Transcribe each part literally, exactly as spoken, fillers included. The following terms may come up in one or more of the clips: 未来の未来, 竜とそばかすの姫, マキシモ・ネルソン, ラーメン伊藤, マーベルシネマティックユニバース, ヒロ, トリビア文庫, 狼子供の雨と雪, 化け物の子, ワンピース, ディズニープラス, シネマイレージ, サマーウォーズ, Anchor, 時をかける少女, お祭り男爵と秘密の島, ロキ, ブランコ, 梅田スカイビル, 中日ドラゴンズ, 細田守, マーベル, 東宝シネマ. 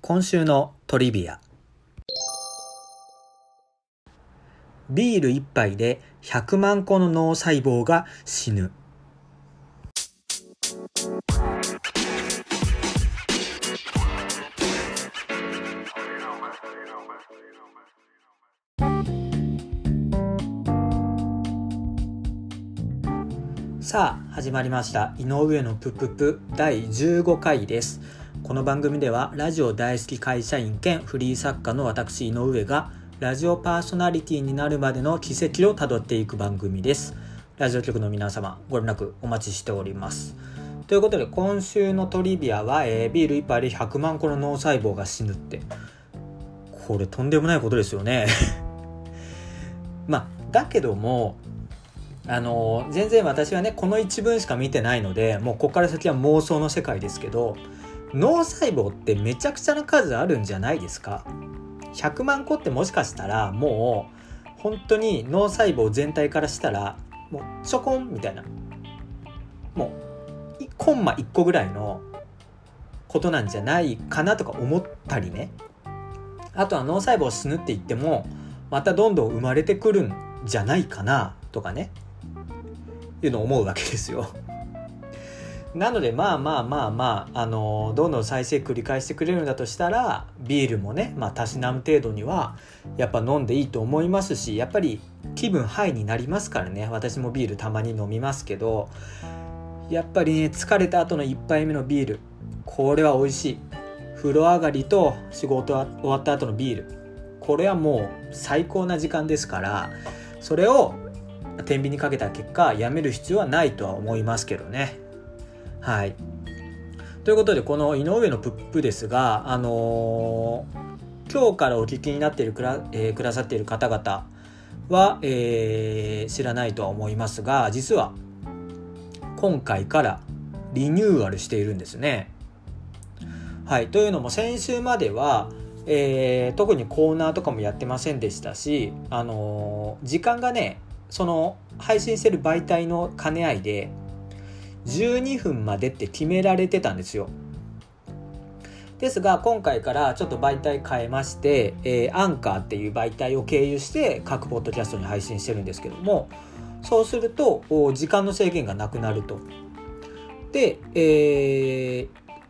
今週のトリビア。ビール一杯でひゃくまんこの脳細胞が死ぬ。さあ始まりました、井上のプププだいじゅうごかいです。この番組ではラジオ大好き会社員兼フリー作家の私井上がラジオパーソナリティになるまでの軌跡をたどっていく番組です。ラジオ局の皆様、ご連絡お待ちしております。ということで、今週のトリビアは、えー、ビール一杯でひゃくまんこの脳細胞が死ぬって、これとんでもないことですよねまあだけども、あの全然私はね、この一文しか見てないので、もうここから先は妄想の世界ですけど、脳細胞ってめちゃくちゃな数あるんじゃないですか。ひゃくまんこって、もしかしたらもう本当に脳細胞全体からしたらもうちょこんみたいな、もうコンマいっこぐらいのことなんじゃないかなとか思ったりね。あとは脳細胞死ぬって言ってもまたどんどん生まれてくるんじゃないかなとかね、いうのを思うわけですよ。なのでまあまあまあまあ、あのー、どんどん再生繰り返してくれるんだとしたら、ビールもね、まあたしなむ程度にはやっぱ飲んでいいと思いますし、やっぱり気分ハイになりますからね。私もビールたまに飲みますけど、やっぱりね、疲れた後のいっぱいめのビール、これは美味しい。風呂上がりと仕事終わった後のビール、これはもう最高な時間ですから、それを天秤にかけた結果、やめる必要はないとは思いますけどね。はい、ということで、この井上のプップですが、あのー、今日からお聞きになっているくら、えー、くださっている方々は、えー、知らないとは思いますが、実は今回からリニューアルしているんですね。はい、というのも、先週まではえー、特にコーナーとかもやってませんでしたし、あのー、時間がね、その配信してる媒体の兼ね合いでじゅうにふんまでって決められてたんですよ。ですが、今回からちょっと媒体変えまして、えー、Anchor っていう媒体を経由して各ポッドキャストに配信してるんですけども、そうすると時間の制限がなくなると。で、えー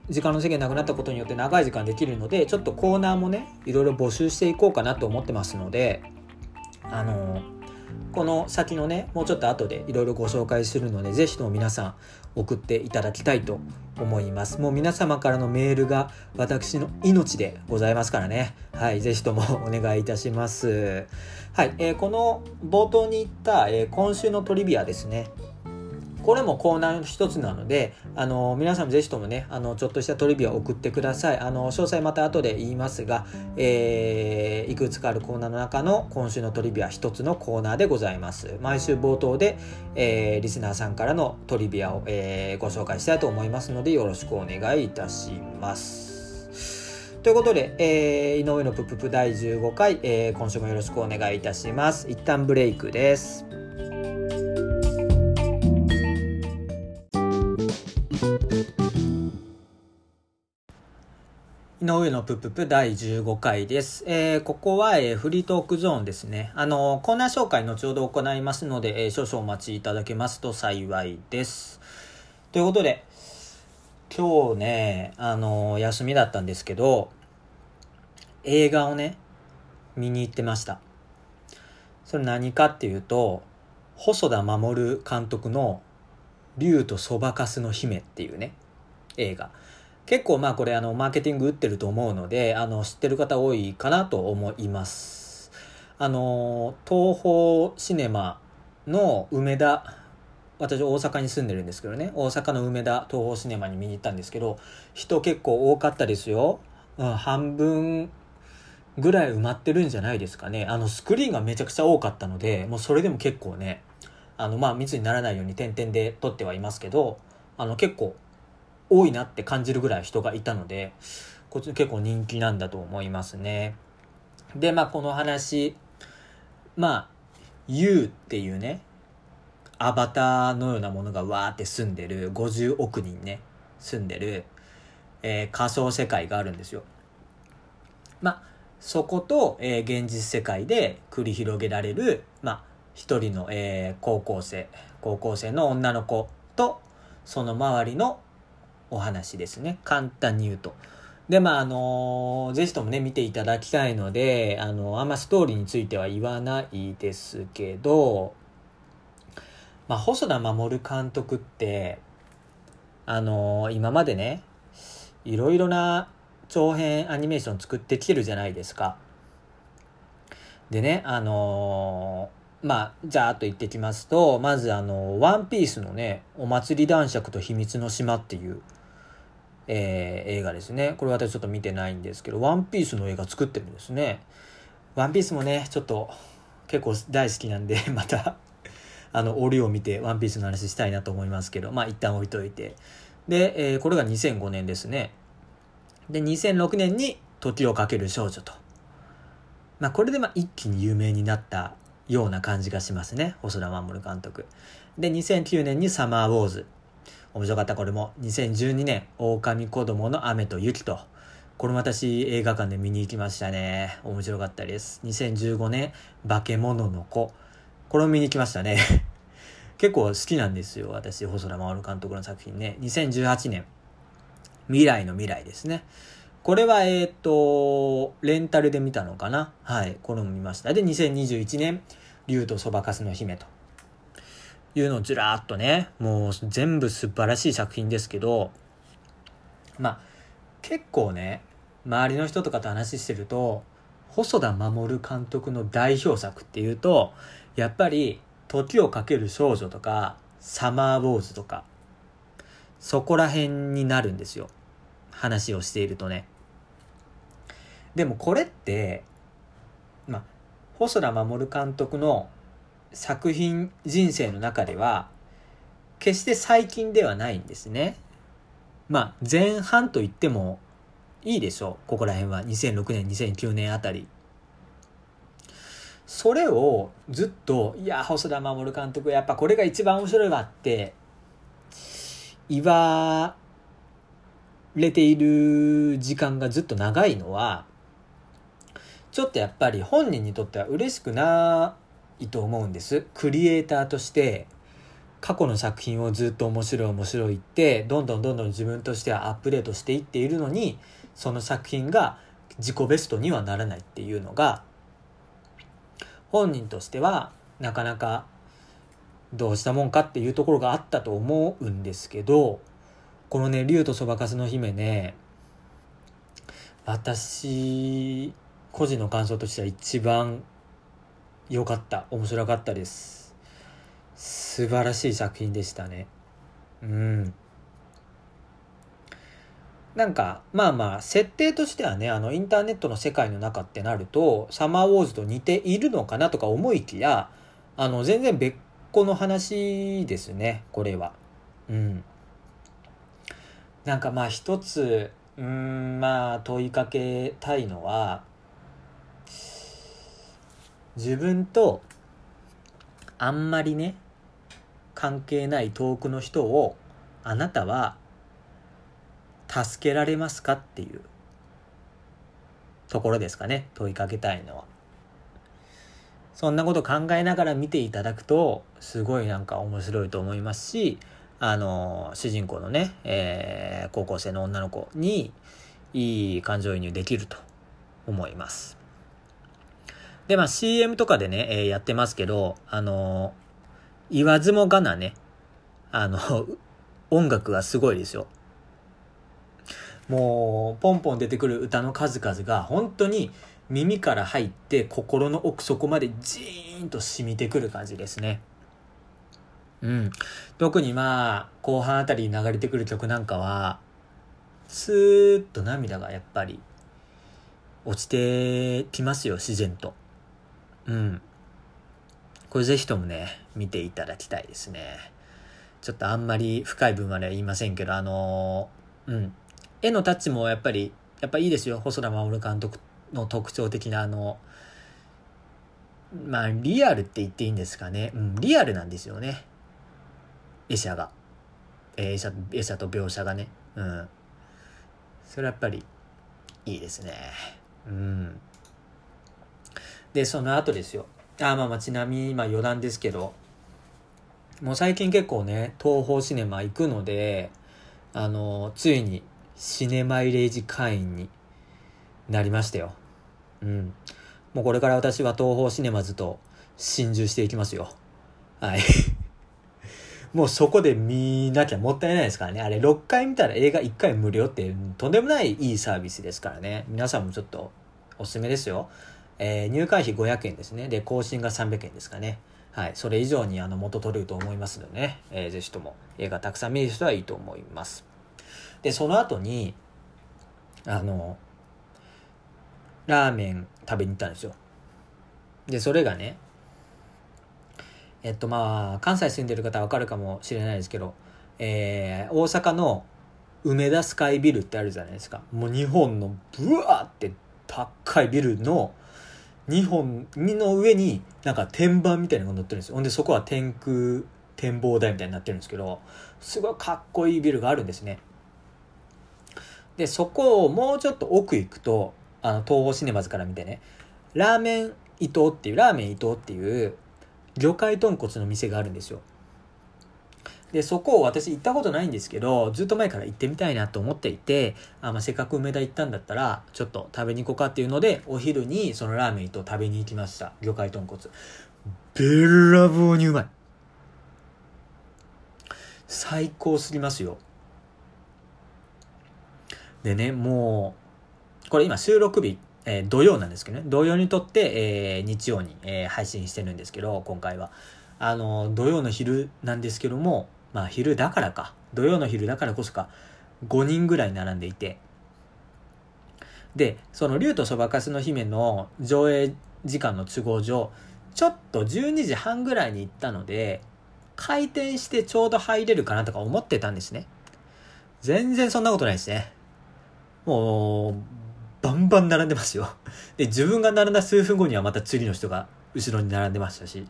時間の制限なくなったことによって長い時間できるので、ちょっとコーナーもね、いろいろ募集していこうかなと思ってますので、あのこの先のね、もうちょっと後でいろいろご紹介するので、ぜひとも皆さん送っていただきたいと思います。もう皆様からのメールが私の命でございますからね。はい、ぜひともお願いいたします。はい、えー、この冒頭に言った、えー、今週のトリビアですね、これもコーナーの一つなので、あの皆さんぜひともね、あのちょっとしたトリビアを送ってください。あの詳細また後で言いますが、えー、いくつかあるコーナーの中の今週のトリビア、一つのコーナーでございます。毎週冒頭で、えー、リスナーさんからのトリビアを、えー、ご紹介したいと思いますので、よろしくお願いいたします。ということで、えー、井上のプププだいじゅうごかい、えー、今週もよろしくお願いいたします。一旦ブレイクです。井上のプププだいじゅうごかいです。えー、ここは、えー、フリートークゾーンですね。あのコーナー紹介後ほど行いますので、えー、少々お待ちいただけますと幸いです。ということで、今日ね、あの休みだったんですけど、映画をね、見に行ってました。それ何かっていうと、細田守監督の竜とそばかすの姫っていうね、映画。結構まあこれ、あのマーケティング打ってると思うので、あの知ってる方多いかなと思います。あの東宝シネマの梅田、私大阪に住んでるんですけどね、大阪の梅田東宝シネマに見に行ったんですけど、人結構多かったですよ。うん、半分ぐらい埋まってるんじゃないですかね。あのスクリーンがめちゃくちゃ多かったので、もうそれでも結構ね、あのまあ密にならないように点々で撮ってはいますけど、あの結構多いなって感じるぐらい人がいたので、こっち結構人気なんだと思いますね。で、まあこの話、まあ ユー っていうね、アバターのようなものがわーって住んでる、ごじゅうおくにんね、住んでる、えー、仮想世界があるんですよ。まあ、そこと、えー、現実世界で繰り広げられる、まあ、一人の、えー、高校生高校生の女の子とその周りのお話ですね、簡単に言うと。で、まああのー、ぜひともね見ていただきたいので、あのー、あんまストーリーについては言わないですけど、まあ、細田守監督って、あのー、今までねいろいろな長編アニメーション作ってきてるじゃないですか。でね、あのー、まあじゃあと言ってきますと、まずあのー、ワンピースのねお祭り男爵と秘密の島っていう、えー、映画ですね。これ私ちょっと見てないんですけど、ワンピースの映画作ってるんですね。ワンピースもねちょっと結構大好きなんでまたあの折を見てワンピースの話したいなと思いますけど、まあ一旦置いといて。で、えー、これがにせんごねんですね。で、にせんろくねんに時をかける少女と。まあ、これでまあ一気に有名になったような感じがしますね。細田守監督。で、にせんきゅうねんにサマーウォーズ。面白かった、これも。にせんじゅうにねん、狼子供の雨と雪と。これも私映画館で見に行きましたね。面白かったです。にせんじゅうごねん、化け物の子。これを見に行きましたね。結構好きなんですよ、私、細田守監督の作品ね。にせんじゅうはちねん。未来の未来ですね。これは、えっと、レンタルで見たのかな。はい、これも見ました。で、にせんにじゅういちねん、竜とそばかすの姫というのをずらーっとね、もう全部素晴らしい作品ですけど、まあ、結構ね、周りの人とかと話してると、細田守監督の代表作っていうと、やっぱり、時をかける少女とか、サマーウォーズとか、そこら辺になるんですよ。話をしているとね。でもこれって、まあ、細田守監督の作品人生の中では、決して最近ではないんですね。まあ、前半と言ってもいいでしょう。ここら辺はにせんろくねん、にせんきゅうねんあたり。それをずっと、いや、細田守監督、やっぱこれが一番面白いわって、言われている時間がずっと長いのは、ちょっとやっぱり本人にとっては嬉しくないと思うんです。クリエイターとして、過去の作品をずっと面白い面白いって、どんどんどんどん自分としてはアップデートしていっているのに、その作品が自己ベストにはならないっていうのが、本人としてはなかなかどうしたもんかっていうところがあったと思うんですけど、このね竜とそばかすの姫ね、私個人の感想としては一番良かった、面白かったです。素晴らしい作品でしたね。うん、なんかまあまあ設定としてはね、あのインターネットの世界の中ってなるとサマーウォーズと似ているのかなとか思いきや、あの全然別個の話ですね、これは。うん。なんかまあ一つ、うーん、まあ問いかけたいのは、自分とあんまりね関係ない遠くの人をあなたは助けられますかっていうところですかね、問いかけたいのは。そんなこと考えながら見ていただくとすごいなんか面白いと思いますし、あの主人公のね、えー、高校生の女の子にいい感情移入できると思います。でまあ シーエム とかでね、えー、やってますけど、あの言わずもがなね、あの音楽がすごいですよ。もうポンポン出てくる歌の数々が本当に耳から入って心の奥底までジーンと染みてくる感じですね。うん。特にまあ後半あたりに流れてくる曲なんかはスーッと涙がやっぱり落ちてきますよ、自然と。うん。これぜひともね見ていただきたいですね。ちょっとあんまり深い分までは言いませんけど、あのー、うん。絵のタッチもやっぱりやっぱいいですよ。細田守監督の特徴的なあのまあリアルって言っていいんですかね、うん、リアルなんですよね、絵写が、えー、絵写、絵写と描写がね、うん、それはやっぱりいいですね。うん、でその後ですよ。あまあまあちなみに今余談ですけど、もう最近結構ね東宝シネマ行くので、あのついにシネマイレージ会員になりましたよ。うん、もうこれから私は東宝シネマズと心中していきますよ。はい。もうそこで見なきゃもったいないですからね。あれろっかい見たら映画いっかい無料ってとんでもないいいサービスですからね。皆さんもちょっとおすすめですよ。えー、入会費ごひゃくえんですね。で更新がさんびゃくえんですかね。はい。それ以上にあの元取れると思いますのでね、えー、ぜひとも映画たくさん見る人はいいと思います。でその後にあのラーメン食べに行ったんですよ。でそれがね、えっとまあ関西住んでる方は分かるかもしれないですけど、えー、大阪の梅田スカイビルってあるじゃないですか。もうにほんのブワーって高いビルのにほんの上になんか天板みたいなのが載ってるんですよ。ほんでそこは天空展望台みたいになってるんですけど、すごいかっこいいビルがあるんですね。でそこをもうちょっと奥行くと、あの東宝シネマズから見てね、ラーメン伊藤っていうラーメン伊藤っていう魚介豚骨の店があるんですよ。でそこを私行ったことないんですけど、ずっと前から行ってみたいなと思っていて、あ、まあ、せっかく梅田行ったんだったらちょっと食べに行こうかっていうので、お昼にそのラーメン伊藤食べに行きました。魚介豚骨べらぼうにうまい、最高すぎますよ。でね、もうこれ今収録日、えー、土曜なんですけどね、土曜にとって、えー、日曜に、えー、配信してるんですけど、今回はあの土曜の昼なんですけども、まあ昼だからか、土曜の昼だからこそか、ごにんぐらい並んでいて、でその竜とそばかすの姫の上映時間の都合上、ちょっとじゅうにじはんぐらいに行ったので開店してちょうど入れるかなとか思ってたんですね。全然そんなことないですね。もうバンバン並んでますよ。で自分が並んだ数分後にはまた次の人が後ろに並んでましたし、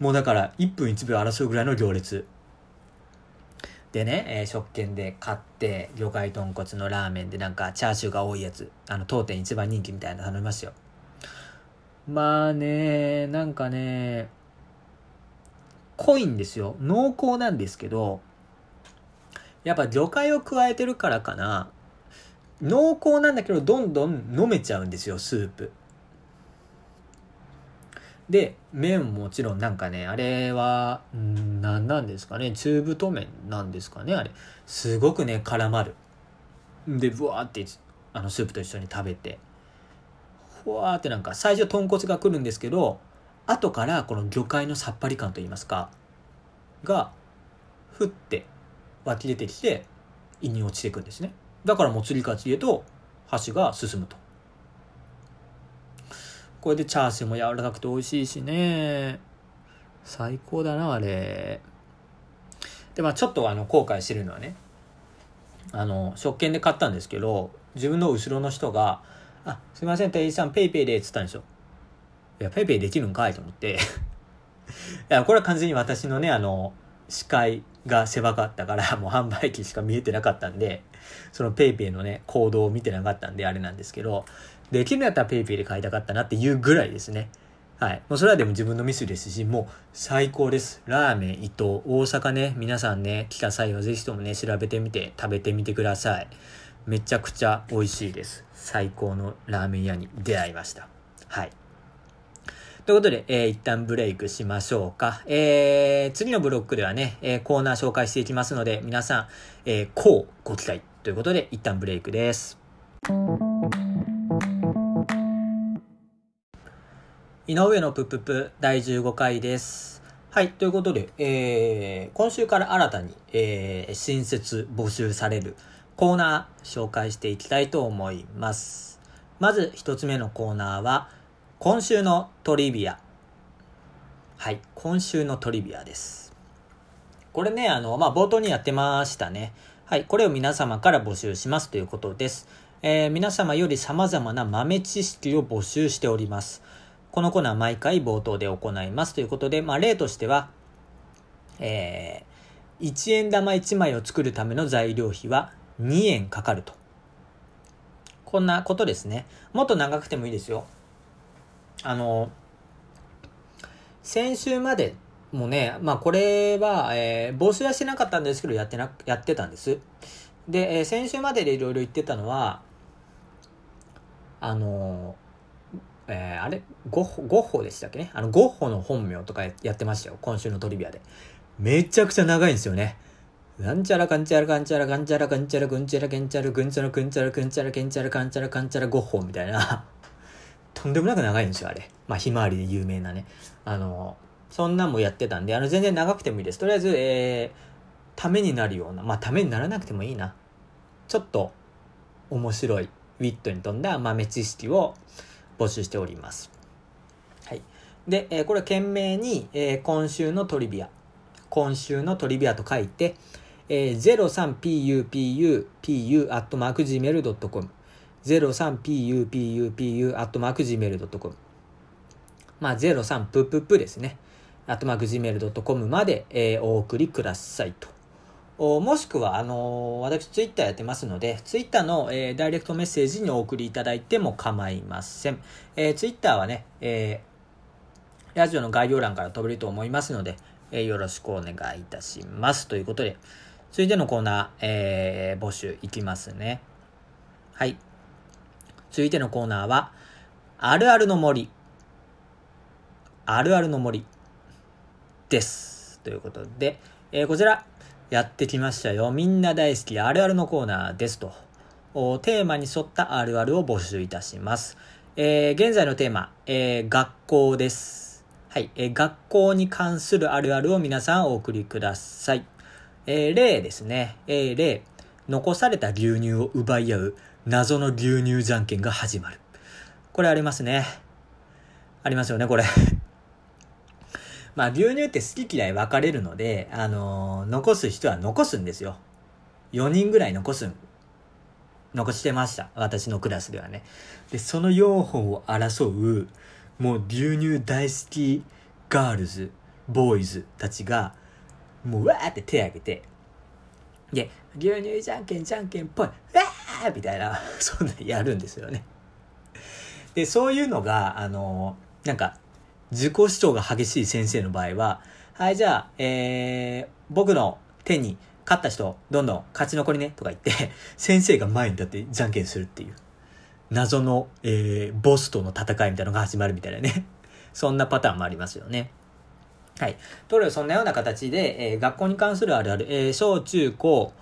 もうだからいっぷんいちびょう争うぐらいの行列でね、えー、食券で買って魚介豚骨のラーメンで、なんかチャーシューが多いやつ、あの当店一番人気みたいなの頼みましたよ。まあね、なんかね濃いんですよ。濃厚なんですけど、やっぱ魚介を加えてるからかな、濃厚なんだけどどんどん飲めちゃうんですよ、スープで。麺もちろんなんかね、あれはん何なんですかね、中太麺なんですかね、あれすごくね絡まるで、ブワーってあのスープと一緒に食べて、ふわーって、なんか最初豚骨が来るんですけど、後からこの魚介のさっぱり感といいますかがふって湧き出てきて胃に落ちていくんですね。だからもう次から次へと箸が進むと。これでチャーシューも柔らかくて美味しいしね、最高だなあれ。でまあちょっとあの後悔してるのはね、あの食券で買ったんですけど、自分の後ろの人が「あ、すいません店員さんペイペイで」っつったんですよ。いやペイペイできるんかいと思っていやこれは完全に私のねあの視界が狭かったから、もう販売機しか見えてなかったんで、そのペイペイのね行動を見てなかったんであれなんですけど、できるんだったらペイペイで買いたかったなっていうぐらいですね。はい。もうそれはでも自分のミスですし、もう最高です。ラーメン伊藤、大阪ね、皆さんね来た際はぜひともね調べてみて食べてみてください。めちゃくちゃ美味しいです。最高のラーメン屋に出会いました。はい。ということで、えー、一旦ブレイクしましょうか。えー、次のブロックではね、えー、コーナー紹介していきますので、皆さん、えー、こうご期待ということで、一旦ブレイクです。井上のプププだいじゅうごかいです。はい、ということで、えー、今週から新たに、えー、新設募集されるコーナー紹介していきたいと思います。まず一つ目のコーナーは、今週のトリビア。はい、今週のトリビアです。これね、あの、まあ、冒頭にやってましたね。はい、これを皆様から募集しますということです。えー、皆様より様々な豆知識を募集しております。このコーナー毎回冒頭で行いますということで、まあ、例としては、えー、いちえん玉いちまいを作るための材料費はにえんかかると。こんなことですね。もっと長くてもいいですよ。あの、先週までもね、まあこれは、えー、募集はしてなかったんですけど、やってな、やってたんです。で、えー、先週まででいろいろ言ってたのは、あのー、えー、あれゴッホ、ゴッホでしたっけね。あの、ゴッホの本名とかやってましたよ。今週のトリビアで。めちゃくちゃ長いんですよね。なんちゃらかんちゃらかんちゃらかんちゃらかんちゃらかんちゃらかんちゃらかんちゃらかんちゃらかんちゃらかんちゃらかんちゃらかんちゃらゴッホみたいな。とんでもなく長いんですよ、あれ。まあ、ひまわりで有名なね。あの、そんなんもやってたんで、あの、全然長くてもいいです。とりあえず、えー、ためになるような、まあ、ためにならなくてもいいな。ちょっと、面白い、ウィットに富んだ豆知識を募集しております。はい。で、えー、これは懸命に、えー、今週のトリビア。今週のトリビアと書いて、えー、ゼロさんピーユーピーユーピーユーアットマークジーメールドットコム ゼロさんピーユーピーユーピーユーアットマークジーメールドットコム まあゼロさんプププですね アットマークジーメールドットコム まで、えー、お送りくださいと。おもしくはあのー、私ツイッターやってますのでツイッターの、えー、ダイレクトメッセージにお送りいただいても構いません。えー、ツイッターはね、えー、ラジオの概要欄から飛べると思いますので、えー、よろしくお願いいたしますということで、続いてのコーナー、えー、募集いきますね。はい。続いてのコーナーは、あるあるの森。あるあるの森。です。ということで、えー、こちら、やってきましたよ。みんな大好き、あるあるのコーナーですと。テーマに沿ったあるあるを募集いたします。えー、現在のテーマ、えー、学校です。はい、えー。学校に関するあるあるを皆さんお送りください。えー、例ですね、えー、例、残された牛乳を奪い合う謎の牛乳じゃんけんが始まる。これありますね。ありますよね、これ。まあ牛乳って好き嫌い分かれるので、あのー、残す人は残すんですよ。よにんぐらい残す、残してました。私のクラスではね。で、そのよんほんを争う、もう牛乳大好きガールズ、ボーイズたちが、もうわーって手挙げて、で、牛乳じゃんけんじゃんけんぽい、わーみたいな、そんなやるんですよね。で、そういうのが、あの、なんか、自己主張が激しい先生の場合は、はい、じゃあ、えー、僕の手に勝った人、どんどん勝ち残りね、とか言って、先生が前に立ってじゃんけんするっていう、謎の、えー、ボスとの戦いみたいなのが始まるみたいなね。そんなパターンもありますよね。はい。とりあえずそんなような形で、えー、学校に関するあるある、えー、小中高、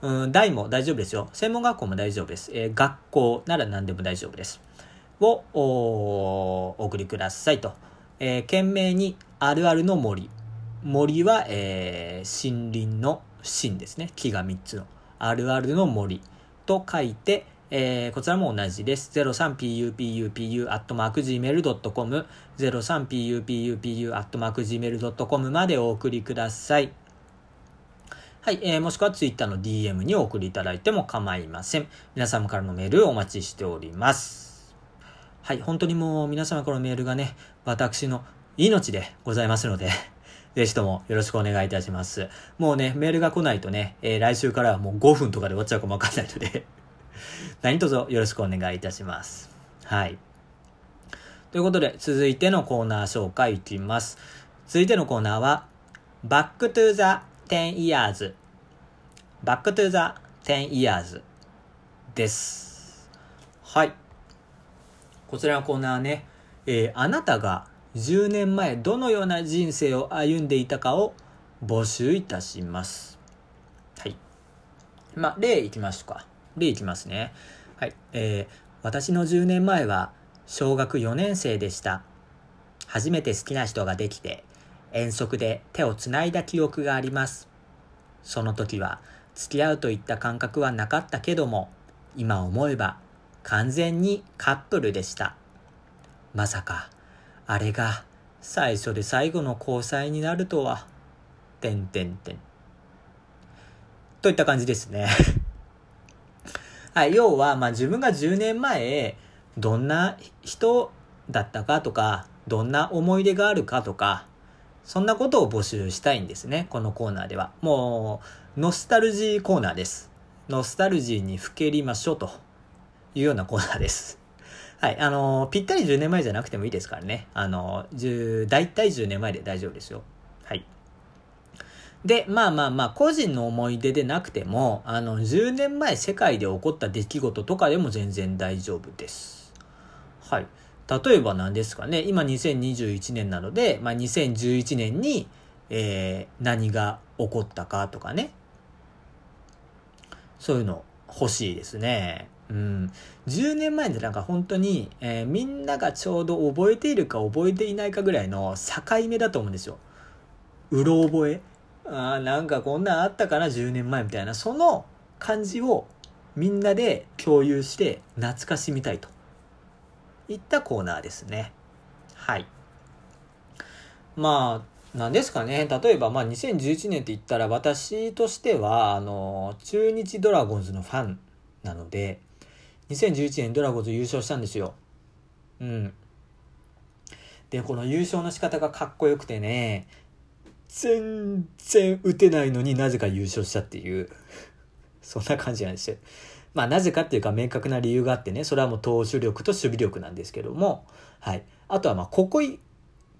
うん、大も大丈夫ですよ。専門学校も大丈夫です。えー、学校なら何でも大丈夫です。を、お、お送りくださいと。えー、懸命にあるあるの森。森は、えー、森林の森ですね。木がみっつの。あるあるの森と書いて、えー、こちらも同じです。ゼロさんピーユーピーユーピーユーアットマークジーメールドットコム ゼロさんピーユーピーユーピーユーアットマークジーメールドットコム までお送りください。はい、えー、もしくは Twitter の ディーエム にお送りいただいても構いません。皆様からのメールお待ちしております。はい、本当にもう皆様からのメールがね、私の命でございますので。ぜひともよろしくお願いいたします。もうね、メールが来ないとね、えー、来週からはもうごふんとかで終わっちゃうかもわかんないので。何卒よろしくお願いいたします。はい。ということで、続いてのコーナー紹介いきます。続いてのコーナーは、バックトゥーザテン years。バックトゥーザテン years です。はい。こちらのコーナーね、えー、あなたがじゅうねんまえどのような人生を歩んでいたかを募集いたします。はい。まあ、例いきましょうか。でいきますね。はい、えー、私のじゅうねんまえは小学よねんせいでした。初めて好きな人ができて遠足で手をつないだ記憶があります。その時は付き合うといった感覚はなかったけども、今思えば完全にカップルでした。まさかあれが最初で最後の交際になるとは。てんてんてん。といった感じですね。はい、要は、まあ、自分がじゅうねんまえどんな人だったかとかどんな思い出があるかとかそんなことを募集したいんですね。このコーナーではもうノスタルジーコーナーです。ノスタルジーにふけりましょうというようなコーナーです。はい。あのー、ぴったりじゅうねんまえじゃなくてもいいですからね。あのー、だいたいじゅうねんまえで大丈夫ですよ。はい。で、まあまあまあ、個人の思い出でなくても、あの、じゅうねんまえ世界で起こった出来事とかでも全然大丈夫です。はい。例えば何ですかね。今にせんにじゅういちねんなので、まあ、にせんじゅういちねんに、えー、何が起こったかとかね。そういうの欲しいですね。うん。じゅうねんまえってなんか本当に、えー、みんながちょうど覚えているか覚えていないかぐらいの境目だと思うんですよ。うろ覚え。あ、なんかこんなんあったかなじゅうねんまえみたいな、その感じをみんなで共有して懐かしみたいといったコーナーですね。はい。まあ何ですかね、例えば、まあ、にせんじゅういちねんって言ったら私としてはあの中日ドラゴンズのファンなので、にせんじゅういちねんドラゴンズ優勝したんですよ。うん。でこの優勝の仕方がかっこよくてね、全然打てないのになぜか優勝したっていうそんな感じなんですよ。まあなぜかっていうか明確な理由があってね、それはもう投手力と守備力なんですけども、はい、あとはまあここい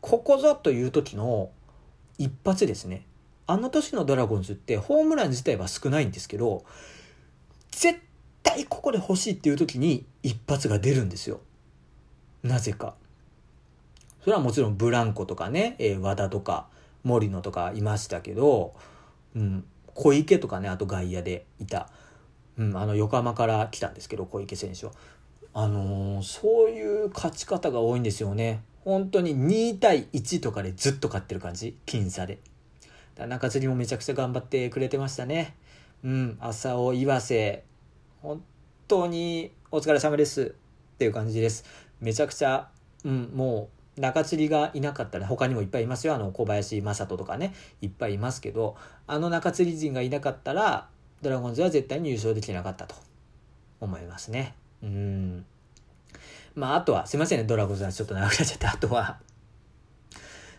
ここぞという時の一発ですね。あの年のドラゴンズってホームラン自体は少ないんですけど、絶対ここで欲しいっていう時に一発が出るんですよ、なぜか。それはもちろんブランコとかね、えー、和田とか森野とかいましたけど、うん、小池とかね、あと外野でいた、うん、あの横浜から来たんですけど小池選手はあのー、そういう勝ち方が多いんですよね。本当ににたいいちとかでずっと勝ってる感じ、僅差で。中継りもめちゃくちゃ頑張ってくれてましたね。うん、浅尾、岩瀬、本当にお疲れ様ですっていう感じです。めちゃくちゃ、うん、もう中釣りがいなかったら、他にもいっぱいいますよ、あの小林正人とかね、いっぱいいますけど、あの中釣り陣がいなかったらドラゴンズは絶対に優勝できなかったと思いますね。うーん。まああとはすいませんね、ドラゴンズはちょっと長くなっちゃった。あとは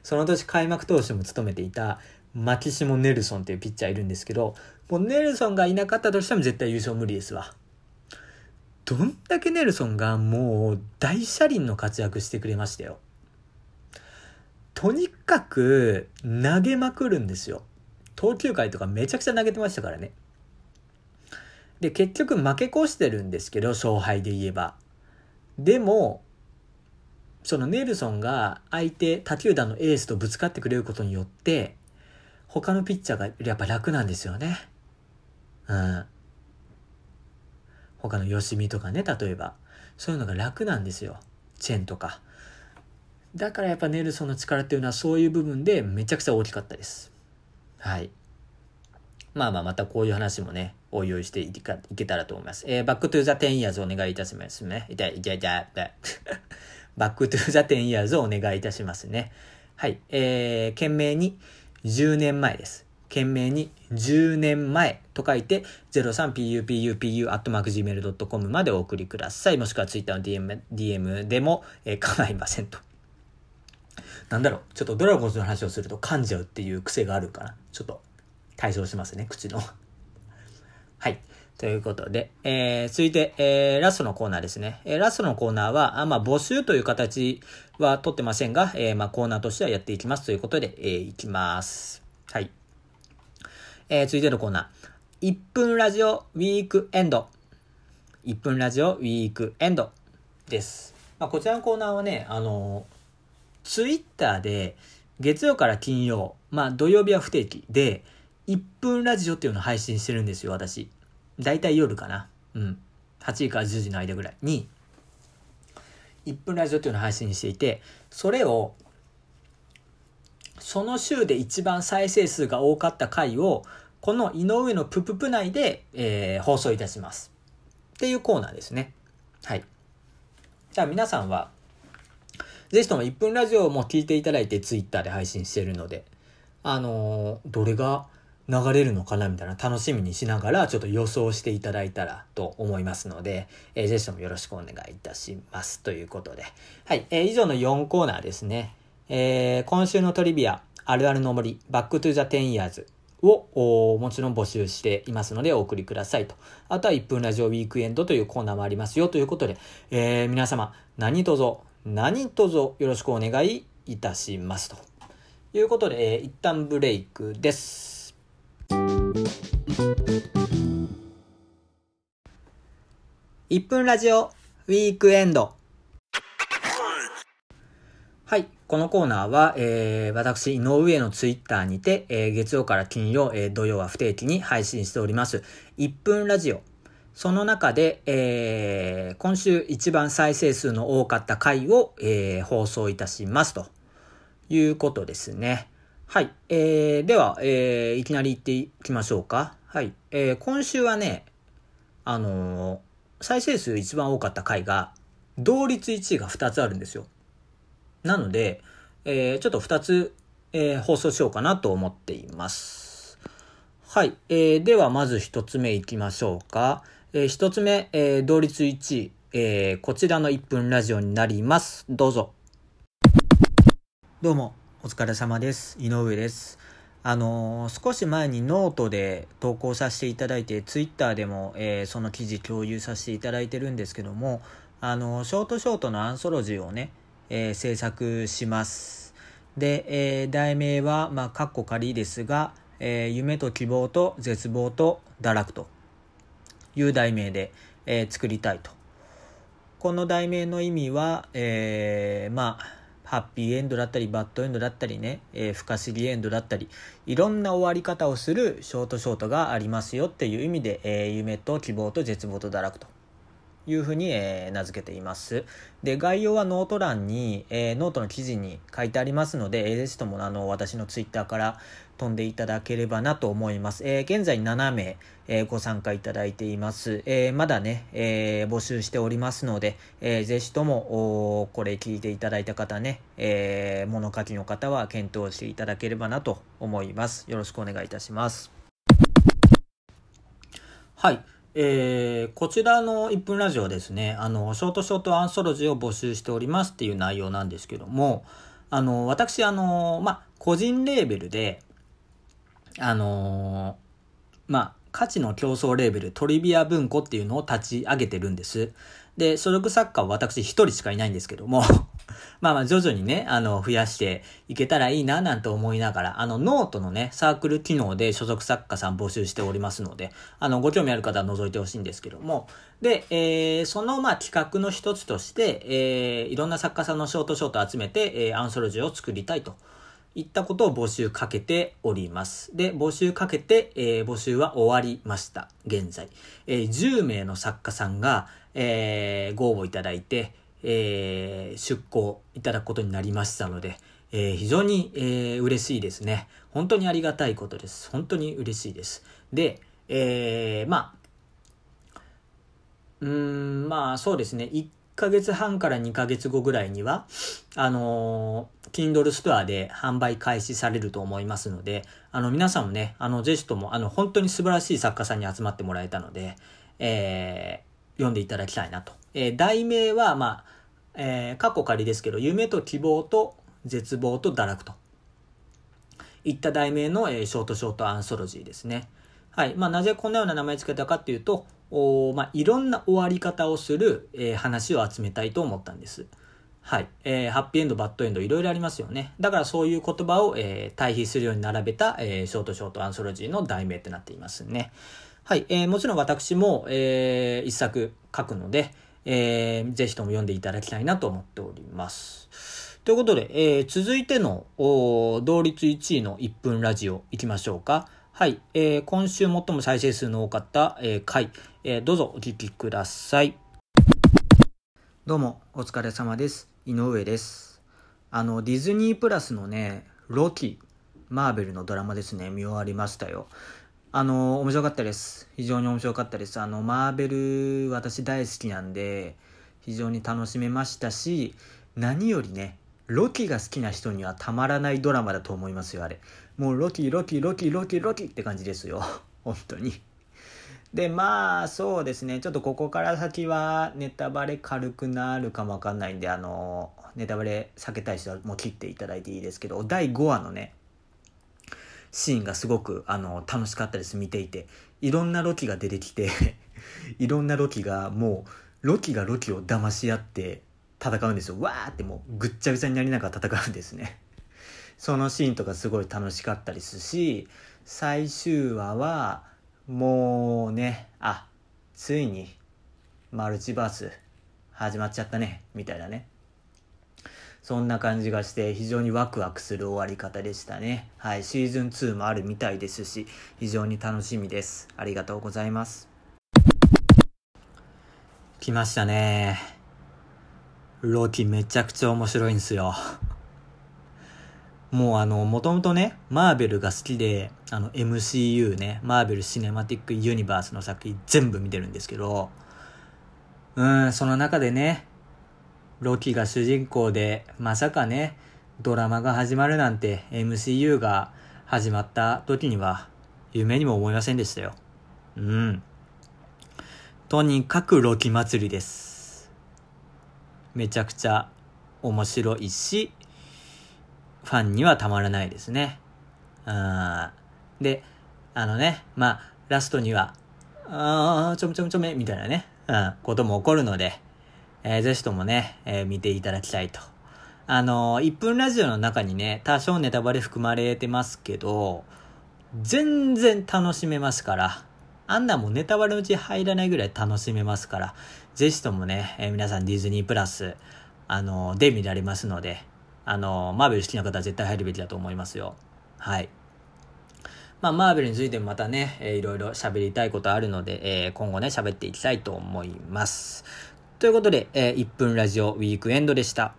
その年開幕投手も務めていたマキシモ・ネルソンっていうピッチャーいるんですけど、もうネルソンがいなかったとしても絶対優勝無理ですわ。どんだけネルソンがもう大車輪の活躍してくれましたよ。とにかく投げまくるんですよ。投球回とかめちゃくちゃ投げてましたからね。で結局負け越してるんですけど、勝敗で言えば。でもそのネルソンが相手他球団のエースとぶつかってくれることによって、他のピッチャーがやっぱ楽なんですよね。うん。他の吉見とかね、例えばそういうのが楽なんですよ。チェンとか。だからやっぱネルソンの力っていうのはそういう部分でめちゃくちゃ大きかったです。はい。まあまあまたこういう話もね、応用していけたらと思います。えー、バックトゥーザテンイヤーズお願いいたしますね。痛い痛い痛い痛い。バックトゥーザテンイヤーズお願いいたしますね。はい。えー、懸命にじゅうねんまえです。懸命にじゅうねんまえと書いて ゼロさんピーユーピーユーピーユーアットマークジーメールドットコム までお送りください。もしくはツイッターの ディーエム, ディーエム でも、えー、構いませんと。なんだろう、ちょっとドラゴンズの話をすると噛んじゃうっていう癖があるから、ちょっと対象しますね、口の。はい。ということで、えー、続いて、えー、ラストのコーナーですね。えー、ラストのコーナーは、あまあ、募集という形は取ってませんが、えー、まあ、コーナーとしてはやっていきますということで、えー、いきます。はい。えー、続いてのコーナー。いっぷんラジオウィークエンド。いっぷんラジオウィークエンドです。まあ、こちらのコーナーはね、あのー、ツイッターで月曜から金曜、まあ土曜日は不定期でいっぷんラジオっていうのを配信してるんですよ、私。だいたい夜かな。うん。はちじからじゅうじの間ぐらいにいっぷんラジオっていうのを配信していて、それをその週で一番再生数が多かった回をこの井上のプププ内で、えー、放送いたします。っていうコーナーですね。はい。じゃあ皆さんはぜひともいっぷんラジオも聞いていただいて、ツイッターで配信してるので、あのー、どれが流れるのかなみたいな楽しみにしながらちょっと予想していただいたらと思いますので、えー、ぜひともよろしくお願いいたしますということで、はい、えー、以上のよんコーナーですね、えー、今週のトリビア、あるあるの森、バックトゥザテンイヤーズ、をもちろん募集していますのでお送りくださいと。あとはいっぷんラジオウィークエンドというコーナーもありますよということで、えー、皆様何卒何卒よろしくお願いいたしますということで、えー、一旦ブレイクです。いっぷんラジオウィークエンド。はい。このコーナーは、えー、私、井上のツイッターにて、えー、月曜から金曜、えー、土曜は不定期に配信しております。いっぷんラジオ。その中で、えー、今週一番再生数の多かった回を、えー、放送いたしますということですね。はい。えー、では、えー、いきなり行っていきましょうか。はい。えー、今週はね、あのー、再生数一番多かった回が、同率いちいがふたつあるんですよ。なので、えー、ちょっとふたつ、えー、放送しようかなと思っています。はい。えー、では、まずひとつめいきましょうか。えー、ひとつめ、えー、同率いちい、えー、こちらのいっぷんラジオになります。どうぞ。どうも、お疲れ様です。井上です。あのー、少し前にノートで投稿させていただいて、ツイッターでも、えー、その記事共有させていただいてるんですけども、あのー、ショートショートのアンソロジーをね、えー、制作します。で、えー、題名は、まあ、かっこ仮ですが、えー、夢と希望と絶望と堕落という題名で、えー、作りたいと。この題名の意味は、えー、まあ、ハッピーエンドだったり、バッドエンドだったりね、えー、不可思議エンドだったり、いろんな終わり方をするショートショートがありますよっていう意味で、えー、夢と希望と絶望と堕落と。いうふうに、えー、名付けています。で、概要はノート欄に、えー、ノートの記事に書いてありますので、えー、ぜひともあの私のツイッターから飛んでいただければなと思います。えー、現在ななめい、えー、ご参加いただいています。えー、まだね、えー、募集しておりますので、えー、ぜひともこれ聞いていただいた方ね、えー、物書きの方は検討していただければなと思います。よろしくお願いいたします。はい。えー、こちらのいっぷんラジオですね、あのショートショートアンソロジーを募集しておりますっていう内容なんですけども、あの私あの、まあ、個人レーベルであの、まあ、価値の競争レーベルトリビア文庫っていうのを立ち上げてるんです。で、所属作家は私一人しかいないんですけどもまあまあ徐々にね、あの増やしていけたらいいななんて思いながら、あのノートのねサークル機能で所属作家さん募集しておりますので、あのご興味ある方は覗いてほしいんですけども、で、えー、そのまあ企画の一つとして、えー、いろんな作家さんのショートショート集めて、えー、アンソロジーを作りたいといったことを募集かけております。で、募集かけて、えー、募集は終わりました。現在、えー、じゅうめいの作家さんが、えー、ご応募いただいて。えー、出稿いただくことになりましたので、えー、非常に、えー、嬉しいですね。本当にありがたいことです。本当に嬉しいです。で、えー、まあ、うーん、まあそうですね。いっかげつはんからにかげつごぐらいには、あのー、Kindle ストアで販売開始されると思いますので、あの皆さんもね、あのぜひともあの本当に素晴らしい作家さんに集まってもらえたので、えー、読んでいただきたいなと。えー、題名は、まあ、えー、過去仮ですけど、夢と希望と絶望と堕落といった題名の、えー、ショートショートアンソロジーですね。はい。まあ、なぜこんなような名前つけたかっていうと、おまあ、いろんな終わり方をする、えー、話を集めたいと思ったんです。はい。えー、ハッピーエンド、バッドエンド、いろいろありますよね。だからそういう言葉を、えー、対比するように並べた、えー、ショートショートアンソロジーの題名ってなっていますね。はい。えー、もちろん私も、えー、一作書くので、えー、ぜひとも読んでいただきたいなと思っております。ということで、えー、続いての同率いちいのいっぷんラジオいきましょうか。はい、えー、今週最も再生数の多かった、えー、回、えー、どうぞお聞きください。どうもお疲れ様です。井上です。あのディズニープラスのね、ロキ、マーベルのドラマですね、見終わりましたよ。あの面白かったです。非常に面白かったです。あのマーベル私大好きなんで非常に楽しめましたし、何よりねロキが好きな人にはたまらないドラマだと思いますよ。あれもうロキロキロキロキロキって感じですよ本当に。で、まあそうですね、ちょっとここから先はネタバレ軽くなるかもわかんないんで、あのネタバレ避けたい人はもう切っていただいていいですけど、だいごわのねシーンがすごくあの楽しかったです。見ていていろんなロキが出てきていろんなロキがもうロキがロキを騙し合って戦うんですよ。わーってもうぐっちゃぐちゃになりながら戦うんですね。そのシーンとかすごい楽しかったですし、最終話はもうね、あ、ついにマルチバース始まっちゃったねみたいなね、そんな感じがして非常にワクワクする終わり方でしたね。はい、シーズンツーもあるみたいですし、非常に楽しみです。ありがとうございます。来ましたね、ロキめちゃくちゃ面白いんですよ。もうあのもともとねマーベルが好きで、あの エムシーユー ね、マーベルシネマティックユニバースの作品全部見てるんですけど、うーんその中でねロキが主人公で、まさかねドラマが始まるなんて エムシーユー が始まった時には夢にも思いませんでしたよ。うんとにかくロキ祭りです。めちゃくちゃ面白いしファンにはたまらないですね。あで、あのね、まあ、ラストには、あー、ちょめちょめちょめ、みたいなね、うん、ことも起こるので、えー、ぜひともね、えー、見ていただきたいと。あのー、いっぷんラジオの中にね、多少ネタバレ含まれてますけど、全然楽しめますから、あんなもネタバレのうち入らないぐらい楽しめますから、ぜひともね、えー、皆さんディズニープラス、あのー、で見られますので、あのマーベル好きな方は絶対入るべきだと思いますよ。はい。まあマーベルについてもまたね、えー、いろいろ喋りたいことあるので、えー、今後ね喋っていきたいと思います。ということで、えー、いっぷんラジオウィークエンドでした。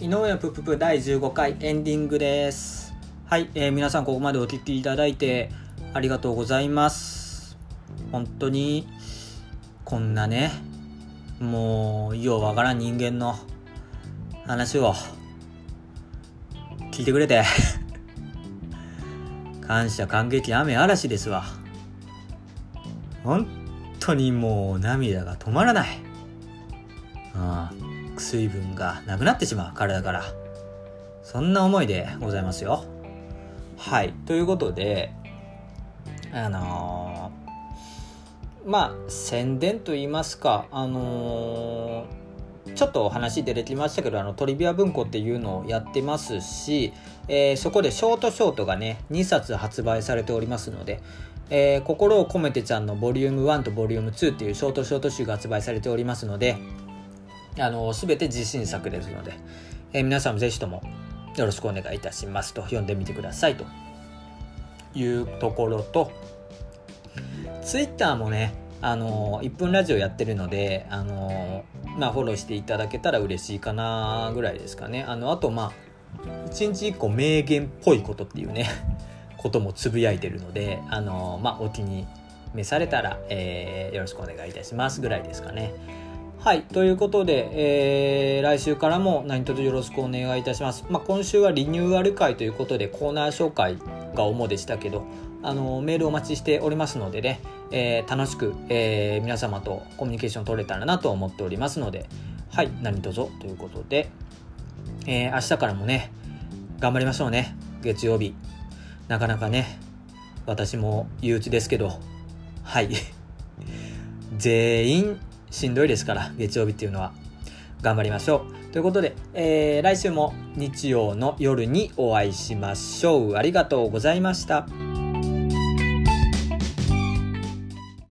井上プププだいじゅうごかいエンディングです。はい、えー、皆さんここまでお聞きいただいてありがとうございます。本当にこんなね、もうようわからん人間の話を聞いてくれて感謝感激雨嵐ですわ。本当にもう涙が止まらない。ああ、水分がなくなってしまう体から。そんな思いでございますよ。はい、ということで、あのー、まあ宣伝と言いますか、あのー、ちょっとお話出てきましたけど、あのトリビア文庫っていうのをやってますし、えー、そこでショートショートがねにさつ発売されておりますので、えー、心を込めてちゃんのボリュームワンとボリュームツーっていうショートショート集が発売されておりますので、あのー、全て自信作ですので、えー、皆さんもぜひともよろしくお願いいたしますと、読んでみてくださいというところと、ツイッターもね、あのいっぷんラジオやってるので、あの、まあ、フォローしていただけたら嬉しいかなぐらいですかね。 あの、あとまあいちにちいっこ名言っぽいことっていうねこともつぶやいてるので、あの、まあ、お気に召されたら、えー、よろしくお願いいたしますぐらいですかね。はい、ということで、えー、来週からも何卒よろしくお願いいたします。まあ、今週はリニューアル会ということでコーナー紹介が主でしたけど、あのメールお待ちしておりますのでね、えー、楽しく、えー、皆様とコミュニケーション取れたらなと思っておりますので、はい、何卒ということで、えー、明日からもね頑張りましょうね。月曜日なかなかね私も憂鬱ですけど、はい全員しんどいですから月曜日っていうのは頑張りましょうということで、えー、来週も日曜の夜にお会いしましょう。ありがとうございました。